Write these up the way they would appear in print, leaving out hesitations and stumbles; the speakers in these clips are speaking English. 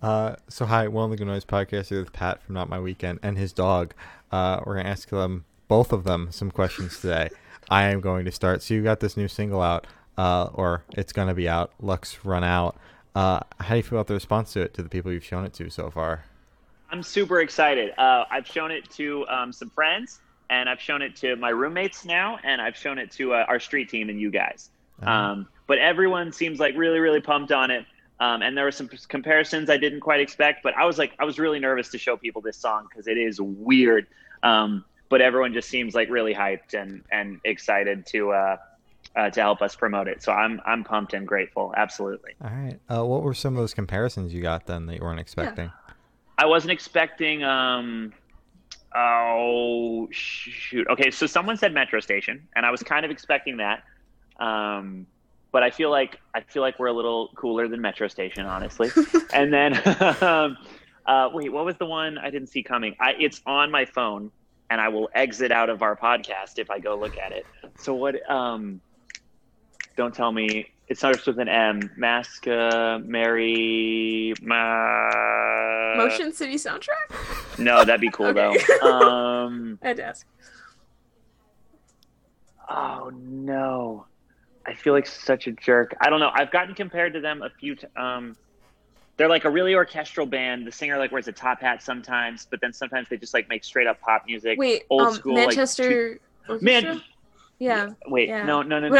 So hi, welcome to Good Noise Podcast with Pat from Not My Weekend and his dog. We're going to ask them, both of them, some questions today. I am going to start. So you got this new single out, or it's going to be out, Lux Run Out. How do you feel about the response to it, to the people you've shown it to so far? I'm super excited. I've shown it to some friends, and I've shown it to my roommates now, and I've shown it to our street team and you guys. But everyone seems like really, really pumped on it. And there were some comparisons I didn't quite expect, but I was really nervous to show people this song because it is weird. But everyone just seems like really hyped and excited to help us promote it. So I'm pumped and grateful. Absolutely. All right. What were some of those comparisons you got then that you weren't expecting? Yeah. I wasn't expecting. Oh shoot. Okay. So someone said Metro Station, and I was kind of expecting that. But I feel like we're a little cooler than Metro Station, honestly. And then, wait, what was the one I didn't see coming? It's on my phone, and I will exit out of our podcast if I go look at it. So what? Don't tell me it starts with an M. Motion City Soundtrack. No, that'd be cool though. I'd ask. Oh no. I feel like such a jerk. I don't know. I've gotten compared to them a few times. They're like a really orchestral band. The singer like wears a top hat sometimes, but then sometimes they just like make straight up pop music. Wait, old school Manchester Orchestra? Yeah. Wait, yeah. No. Well,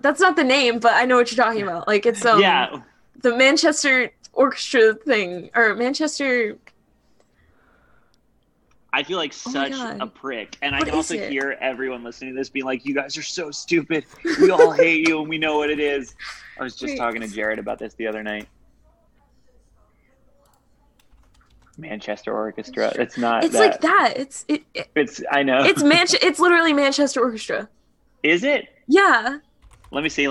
that's not the name, but I know what you're talking about. Like it's the Manchester Orchestra thing or Manchester. I feel like such a prick. And I also hear everyone listening to this being like, you guys are so stupid. We all hate you and we know what it is. I was just talking to Jared about this the other night. Manchester Orchestra. It's not it's that. It's like that. It's I know. It's it's literally Manchester Orchestra. Is it? Yeah. Let me see.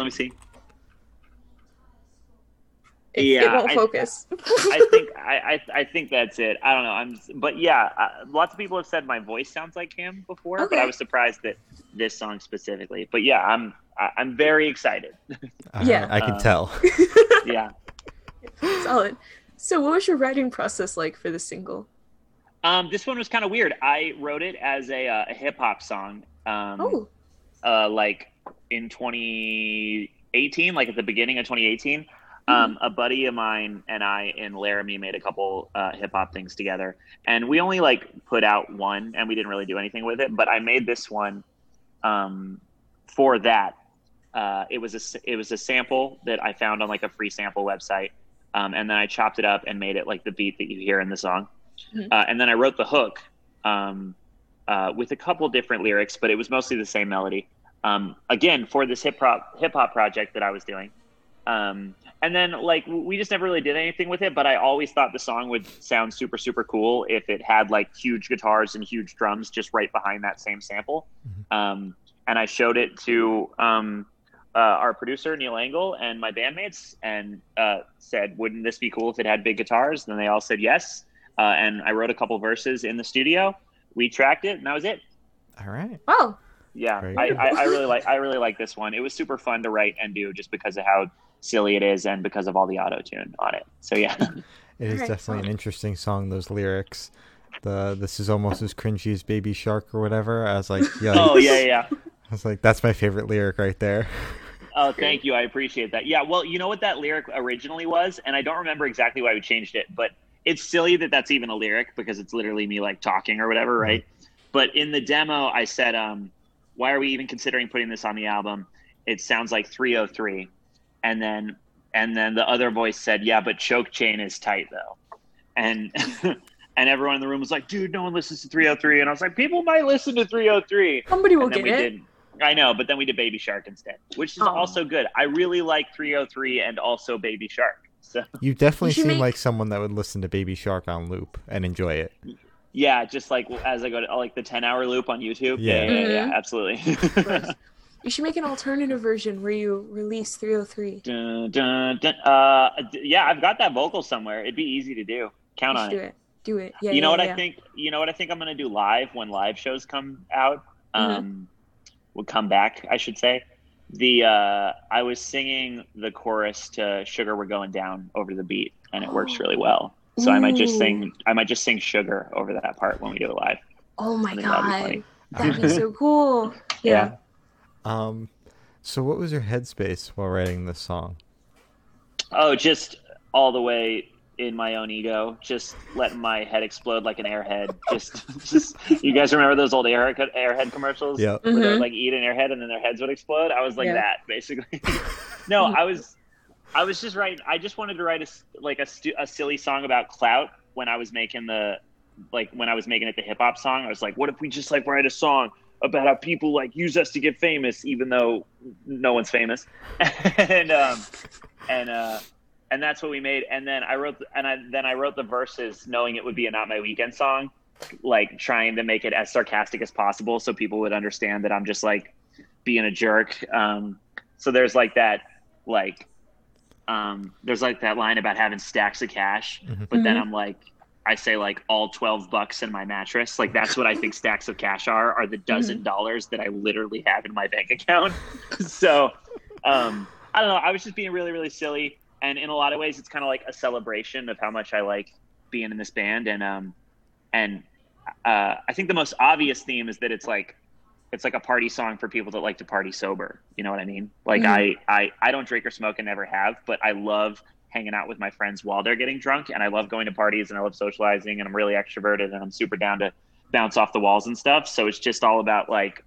It won't focus. I think that's it. I don't know. Lots of people have said my voice sounds like him before, okay. But I was surprised that this song specifically. But yeah, I'm very excited. Yeah, I can tell. Yeah, solid. So, what was your writing process like for the single? This one was kind of weird. I wrote it as a hip hop song. Like in 2018, like at the beginning of 2018. A buddy of mine and I in Laramie made a couple hip hop things together, and we only like put out one, and we didn't really do anything with it. But I made this one for that. It was a sample that I found on like a free sample website, and then I chopped it up and made it like the beat that you hear in the song, and then I wrote the hook with a couple different lyrics, but it was mostly the same melody. Again, for this hip hop project that I was doing. And then like we just never really did anything with it, but I always thought the song would sound super, super cool if it had like huge guitars and huge drums just right behind that same sample. And I showed it to our producer, Neil Engel, and my bandmates and said, wouldn't this be cool if it had big guitars? And they all said yes. And I wrote a couple verses in the studio. We tracked it, and that was it. All right. Oh. Yeah, I really like this one. It was super fun to write and do just because of how silly it is and because of all the auto-tune on it. So yeah. It is definitely an interesting song, those lyrics. This is almost as cringy as Baby Shark or whatever. I was like, yikes. Oh yeah. I was like, that's my favorite lyric right there. Oh, thank you. I appreciate that. Yeah, well, you know what that lyric originally was, and I don't remember exactly why we changed it, but it's silly that that's even a lyric because it's literally me like talking or whatever, right? But in the demo I said why are we even considering putting this on the album? It sounds like 303. And then the other voice said, yeah, but Choke Chain is tight though. And and everyone in the room was like, dude, no one listens to 303. And I was like, people might listen to 303. Somebody will get it. Didn't. I know, but then we did Baby Shark instead, which is also good. I really like 303 and also Baby Shark. So you definitely seem like someone that would listen to Baby Shark on loop and enjoy it. Yeah, just like as I go to like the 10-hour loop on YouTube. Yeah, absolutely. You should make an alternative version where you release 303. Dun, dun, dun. Yeah, I've got that vocal somewhere. It'd be easy to do. Count on it. Do it. Yeah. You know what I think I'm gonna do live when live shows come out. Will come back, I should say. I was singing the chorus to Sugar We're Going Down over the beat, and it works really well. So I might just sing Sugar over that part when we do it live. Oh my God. That'd be so cool. Yeah. So what was your headspace while writing this song? Oh, just all the way in my own ego, just letting my head explode like an Airhead. Just you guys remember those old Airhead commercials? Yeah. Where they would like eat an Airhead and then their heads would explode. I was like that basically. No, I was just writing. I just wanted to write a silly song about clout when I was making it the hip hop song. I was like, what if we just like write a song about how people like use us to get famous, even though no one's famous. And that's what we made. And then I wrote the verses knowing it would be a Not My Weekend song, like trying to make it as sarcastic as possible so people would understand that I'm just like being a jerk. So there's like that, like, there's like that line about having stacks of cash, but then I'm like, I say like all $12 in my mattress. Like that's what I think stacks of cash are the dozen dollars that I literally have in my bank account. So I don't know. I was just being really, really silly. And in a lot of ways, it's kind of like a celebration of how much I like being in this band. And, I think the most obvious theme is that it's like a party song for people that like to party sober. You know what I mean? Like I don't drink or smoke and never have, but I love hanging out with my friends while they're getting drunk. And I love going to parties and I love socializing and I'm really extroverted and I'm super down to bounce off the walls and stuff. So it's just all about like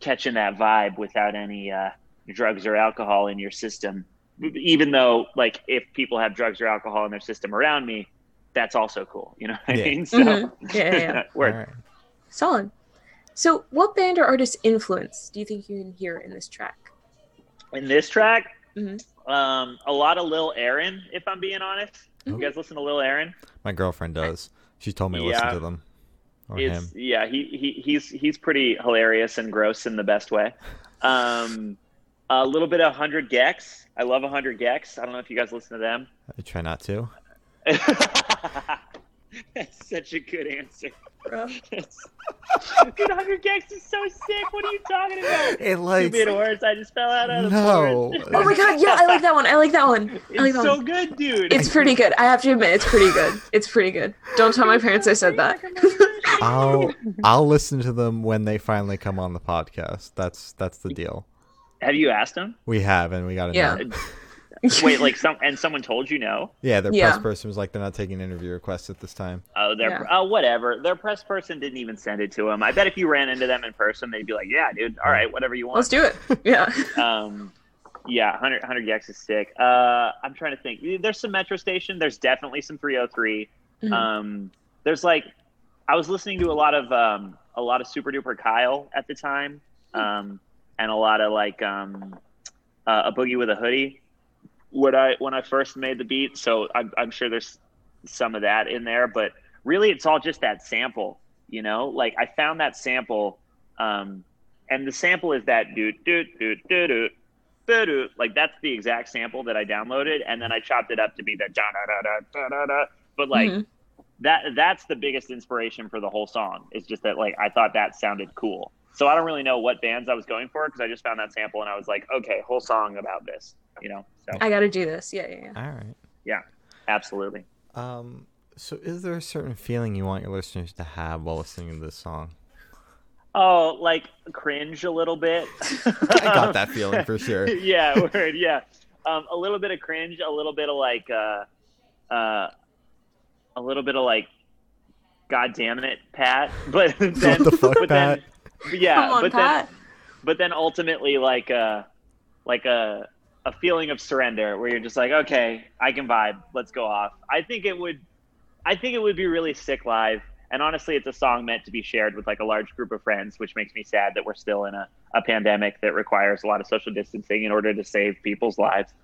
catching that vibe without any drugs or alcohol in your system. Even though like if people have drugs or alcohol in their system around me, that's also cool. You know what I mean? So Right. Solid. So what band or artist influence do you think you can hear in this track? In this track? A lot of Lil Aaron, if I'm being honest. You guys listen to Lil Aaron? My girlfriend does. She told me to listen to them. Or him. Yeah, he's pretty hilarious and gross in the best way. A little bit of 100 Gecs. I love 100 Gecs. I don't know if you guys listen to them. I try not to. That's such a good answer. Dude, 100 Gecs is so sick. What are you talking about? It likes... You made words. I just fell out of the floor. Oh my God. Yeah, I like that one. It's so good, dude. It's pretty good. I have to admit, it's pretty good. Don't tell my parents I said that. I'll listen to them when they finally come on the podcast. That's the deal. Have you asked them? We have, and we got to know. Wait, like someone told you no? Yeah, their press person was like, they're not taking interview requests at this time. Oh, whatever. Their press person didn't even send it to them. I bet if you ran into them in person, they'd be like, yeah, dude, all right, whatever you want. Let's do it. Yeah. 100 Gecs is sick. I'm trying to think. There's some Metro Station. There's definitely some 303. There's like, I was listening to a lot of Super Duper Kyle at the time, and a lot of like A Boogie Wit da Hoodie. When I first made the beat, so I'm sure there's some of that in there, but really it's all just that sample, you know. Like I found that sample, and the sample is that do do do do do do. Like that's the exact sample that I downloaded, and then I chopped it up to be that da da da da da da. But like that's the biggest inspiration for the whole song. It's just that like I thought that sounded cool. So I don't really know what bands I was going for because I just found that sample and I was like, okay, whole song about this, you know. So I got to do this. Yeah. All right. Yeah, absolutely. So is there a certain feeling you want your listeners to have while listening to this song? Oh, like cringe a little bit. I got that feeling for sure. Yeah, word, yeah. A little bit of cringe, a little bit of like, God damn it, Pat. But then, what the fuck, but Pat? Then, yeah, on, but then ultimately like a feeling of surrender where you're just like, okay, I can vibe. Let's go off. I think it would be really sick live. And honestly, it's a song meant to be shared with like a large group of friends, which makes me sad that we're still in a pandemic that requires a lot of social distancing in order to save people's lives.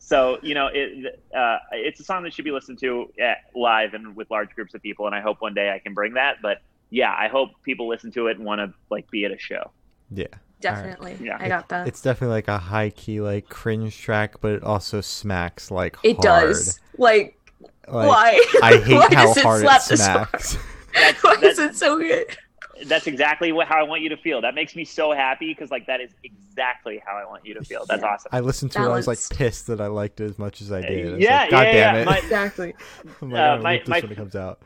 So, you know, it's a song that should be listened to live and with large groups of people. And I hope one day I can bring that, but yeah, I hope people listen to it and want to like be at a show. Yeah, definitely. Right. Yeah, I got that. It's definitely like a high key, like cringe track, but it also smacks like it hard. Does. Like why? I hate how hard it smacks. Why is it so good? that's exactly how I want you to feel. That makes me so happy because, like, that is exactly how I want you to feel. That's awesome. I listened to it. I was, like, pissed that I liked it as much as I did. God damn it. Exactly. I'm like, when it comes out.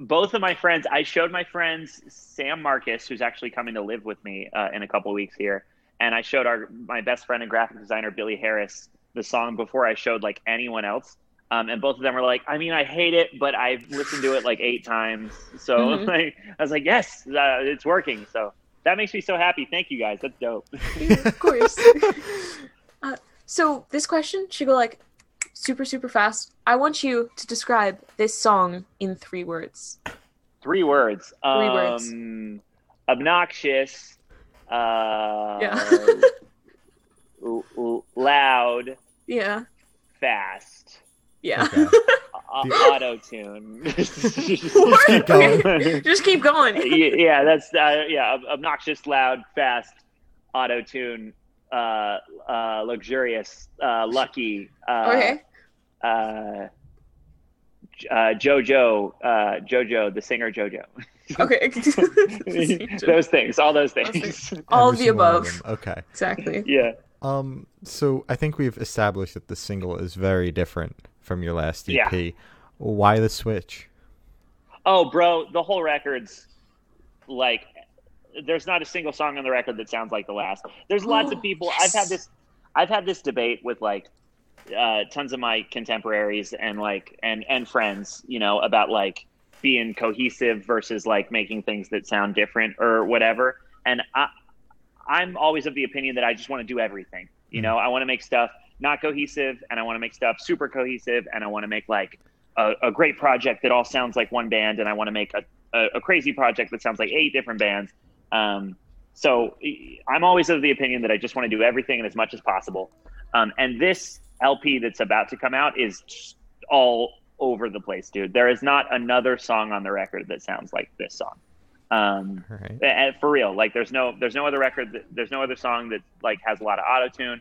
Both of my friends, I showed my friends Sam Marcus, who's actually coming to live with me in a couple of weeks here, and I showed my best friend and graphic designer Billy Harris the song before I showed, like, anyone else. And both of them were like, I mean, I hate it, but I've listened to it like 8 times. So like, I was like, yes, it's working. So that makes me so happy. Thank you guys. That's dope. Of course. So this question should go like super, super fast. I want you to describe this song in 3 words. 3 words. 3 words. Obnoxious. Loud. Yeah. Fast. Yeah. Okay. Auto tune. Just keep going. Yeah, that's obnoxious, loud, fast, auto tune, luxurious, lucky. JoJo, the singer JoJo. Okay. Those things. All of the above. Okay. Exactly. Yeah. So I think we've established that the single is very different from your last EP. Yeah. Why the switch? Oh, bro, the whole record's like, there's not a single song on the record that sounds like the last. There's lots of people. Yes. I've had this debate with like tons of my contemporaries and like and friends, you know, about like being cohesive versus like making things that sound different or whatever. And I'm always of the opinion that I just want to do everything. You know, I want to make stuff not cohesive, and I want to make stuff super cohesive, and I want to make like a great project that all sounds like one band, and I want to make a crazy project that sounds like 8 different bands. So I'm always of the opinion that I just want to do everything and as much as possible. And this LP that's about to come out is just all over the place, dude. There is not another song on the record that sounds like this song. And for real, like there's no other record that, there's no other song that like has a lot of auto-tune.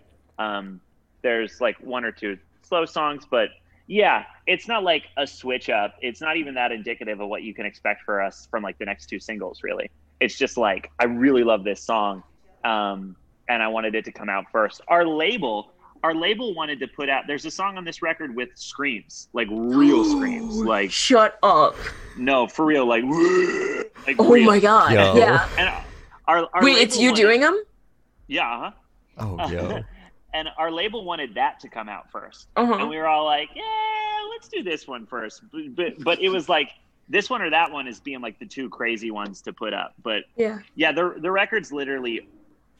There's like 1 or 2 slow songs, but yeah, it's not like a switch up. It's not even that indicative of what you can expect for us from like the next 2 singles really. It's just like, I really love this song. And I wanted it to come out first. Our label wanted to put out, there's a song on this record with screams, like real screams. Like shut up. No, for real. Like oh real. My God. Yo. Yeah. And our wait, it's you wanted, doing them? Yeah. Uh-huh. Oh, yo. And our label wanted that to come out first. Uh-huh. And we were all like, yeah, let's do this one first. But it was like, this one or that one is being like the 2 crazy ones to put up. But yeah, the record's literally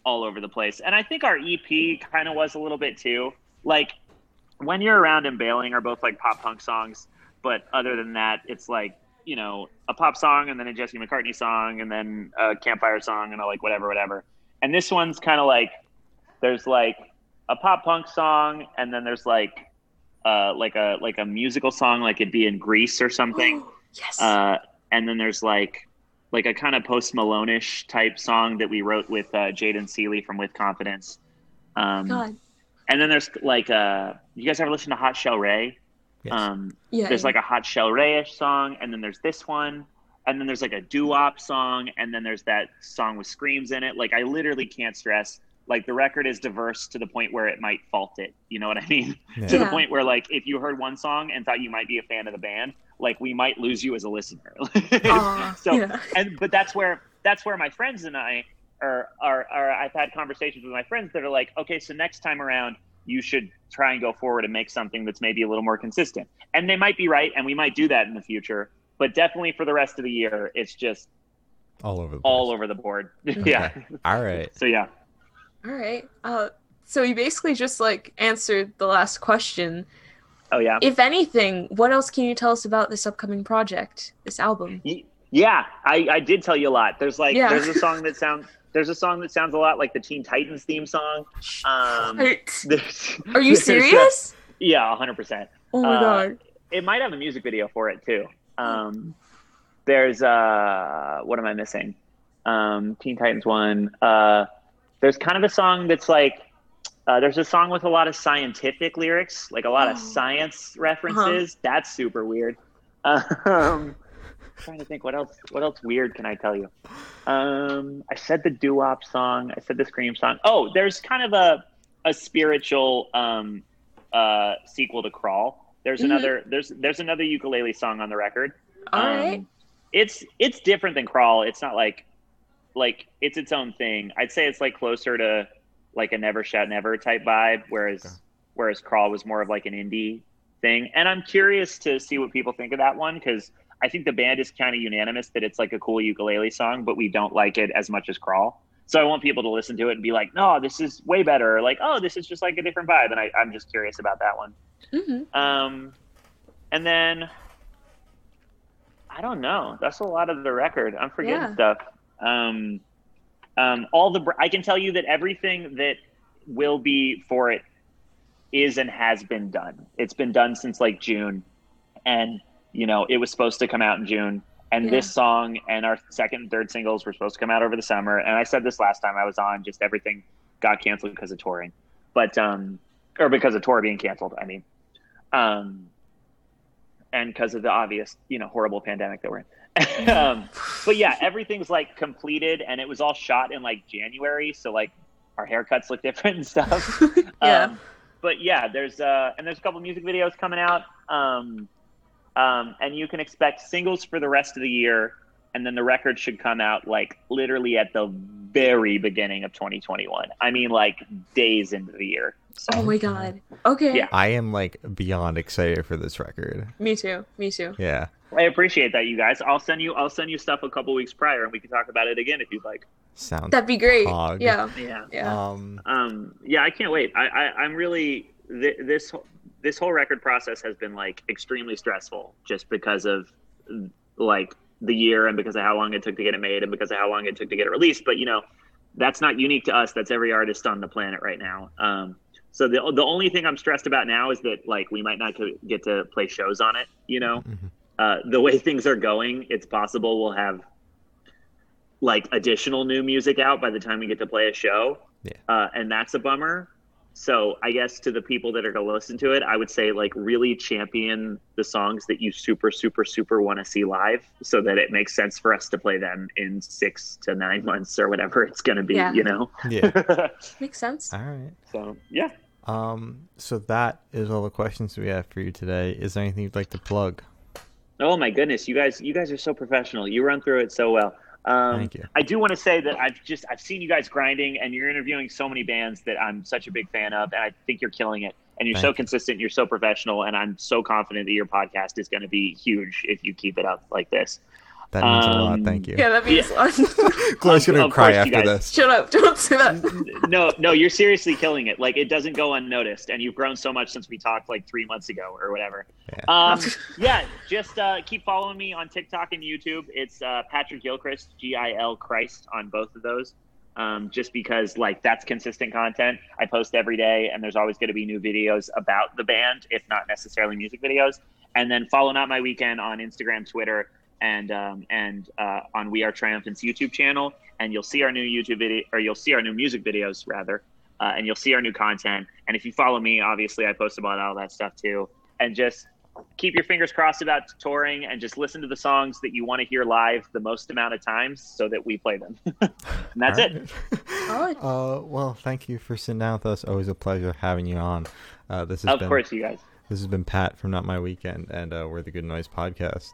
all over the place. And I think our EP kind of was a little bit too. Like, When You're Around and Bailing are both like pop punk songs. But other than that, it's like, you know, a pop song and then a Jesse McCartney song and then a campfire song and a like whatever. And this one's kind of like, there's like a pop punk song and then there's like a musical song, like it'd be in Grease or something. Yes. And then there's like a kind of Post Malone-ish type song that we wrote with Jaden Seeley from With Confidence. God. And then there's like you guys ever listen to Hot Shell Ray? Yes. There's like a Hot Shell Ray-ish song, and then there's this one, and then there's like a doo-wop song, and then there's that song with screams in it. Like I literally can't stress, like the record is diverse to the point where it might fault it. You know what I mean? Yeah. To the point where like if you heard one song and thought you might be a fan of the band, like we might lose you as a listener. But that's where my friends and I are I've had conversations with my friends that are like, okay, so next time around you should try and go forward and make something that's maybe a little more consistent. And they might be right, and we might do that in the future. But definitely for the rest of the year, it's just all over the board. Okay. Yeah. All right. So yeah. All right. So you basically just like answered the last question. Oh yeah. If anything, what else can you tell us about this upcoming project, this album? Yeah, I did tell you a lot. There's like there's a song that sounds a lot like the Teen Titans theme song. Are you serious? Yeah, 100%. Oh my God. It might have a music video for it too. There's what am I missing? Teen Titans one. There's kind of a song that's like there's a song with a lot of scientific lyrics, like a lot of science references. That's super weird. trying to think what else weird can I tell you. I said the doo-wop song, I said the scream song. Oh, there's kind of a spiritual sequel to Crawl. There's another there's another ukulele song on the record. All right. It's different than Crawl. It's not like it's its own thing. I'd say it's like closer to like a Never Shout Never type vibe, whereas Crawl was more of like an indie thing. And I'm curious to see what people think of that one, because I think the band is kind of unanimous that it's like a cool ukulele song, but we don't like it as much as Crawl. So I want people to listen to it and be like, no, this is way better. Or like, oh, this is just like a different vibe. And I'm just curious about that one. Mm-hmm. And then, I don't know. That's a lot of the record. I'm forgetting stuff. I can tell you that everything that will be for it is and has been done. It's been done since like June, and you know it was supposed to come out in June, and this song and our second and third singles were supposed to come out over the summer. And I said this last time I was on, just everything got canceled because of touring, but or because of tour being canceled, I mean, and because of the obvious, you know, horrible pandemic that we're in. But yeah, everything's like completed, and it was all shot in like January, so like our haircuts look different and stuff. But yeah, there's a couple of music videos coming out, and you can expect singles for the rest of the year, and then the record should come out like literally at the very beginning of 2021. I mean, like days into the year. So, oh my god! Okay, yeah, I am like beyond excited for this record. Me too. Yeah, I appreciate that, you guys. I'll send you stuff a couple weeks prior, and we can talk about it again if you'd like. Sounds that'd be great. Yeah. Yeah, I can't wait. I'm really this whole record process has been like extremely stressful, just because of like the year and because of how long it took to get it made and because of how long it took to get it released. But you know, that's not unique to us. That's every artist on the planet right now. So the only thing I'm stressed about now is that like we might not get to play shows on it. You know, the way things are going, it's possible we'll have like additional new music out by the time we get to play a show. And that's a bummer. So I guess to the people that are going to listen to it, I would say like really champion the songs that you super, super, super want to see live, so that it makes sense for us to play them in 6 to 9 months or whatever it's going to be, you know? Yeah. Makes sense. All right. So, yeah. So that is all the questions we have for you today. Is there anything you'd like to plug? Oh my goodness. You guys are so professional. You run through it so well. Thank you. I do want to say that I've seen you guys grinding, and you're interviewing so many bands that I'm such a big fan of, and I think you're killing it, and you're so consistent, you're so professional, and I'm so confident that your podcast is going to be huge if you keep it up like this. That means a lot. Thank you. Yeah, that means a lot. Chloe's going to cry after this. Shut up. Don't say that. No, you're seriously killing it. Like, it doesn't go unnoticed, and you've grown so much since we talked like 3 months ago or whatever. Yeah, just keep following me on TikTok and YouTube. It's Patrick Gilchrist, Gilchrist on both of those. Just because like that's consistent content. I post every day, and there's always going to be new videos about the band, if not necessarily music videos. And then follow Not My Weekend on Instagram, Twitter, and on We Are Triumphant's YouTube channel, and you'll see our new YouTube video, or you'll see our new music videos rather, and you'll see our new content. And if you follow me, obviously I post about all that stuff too. And just keep your fingers crossed about touring, and just listen to the songs that you want to hear live the most amount of times so that we play them. And that's it. Well, thank you for sitting down with us. Always a pleasure having you on. This has been, of course, you guys. This has been Pat from Not My Weekend, and we're the Good Noise Podcast.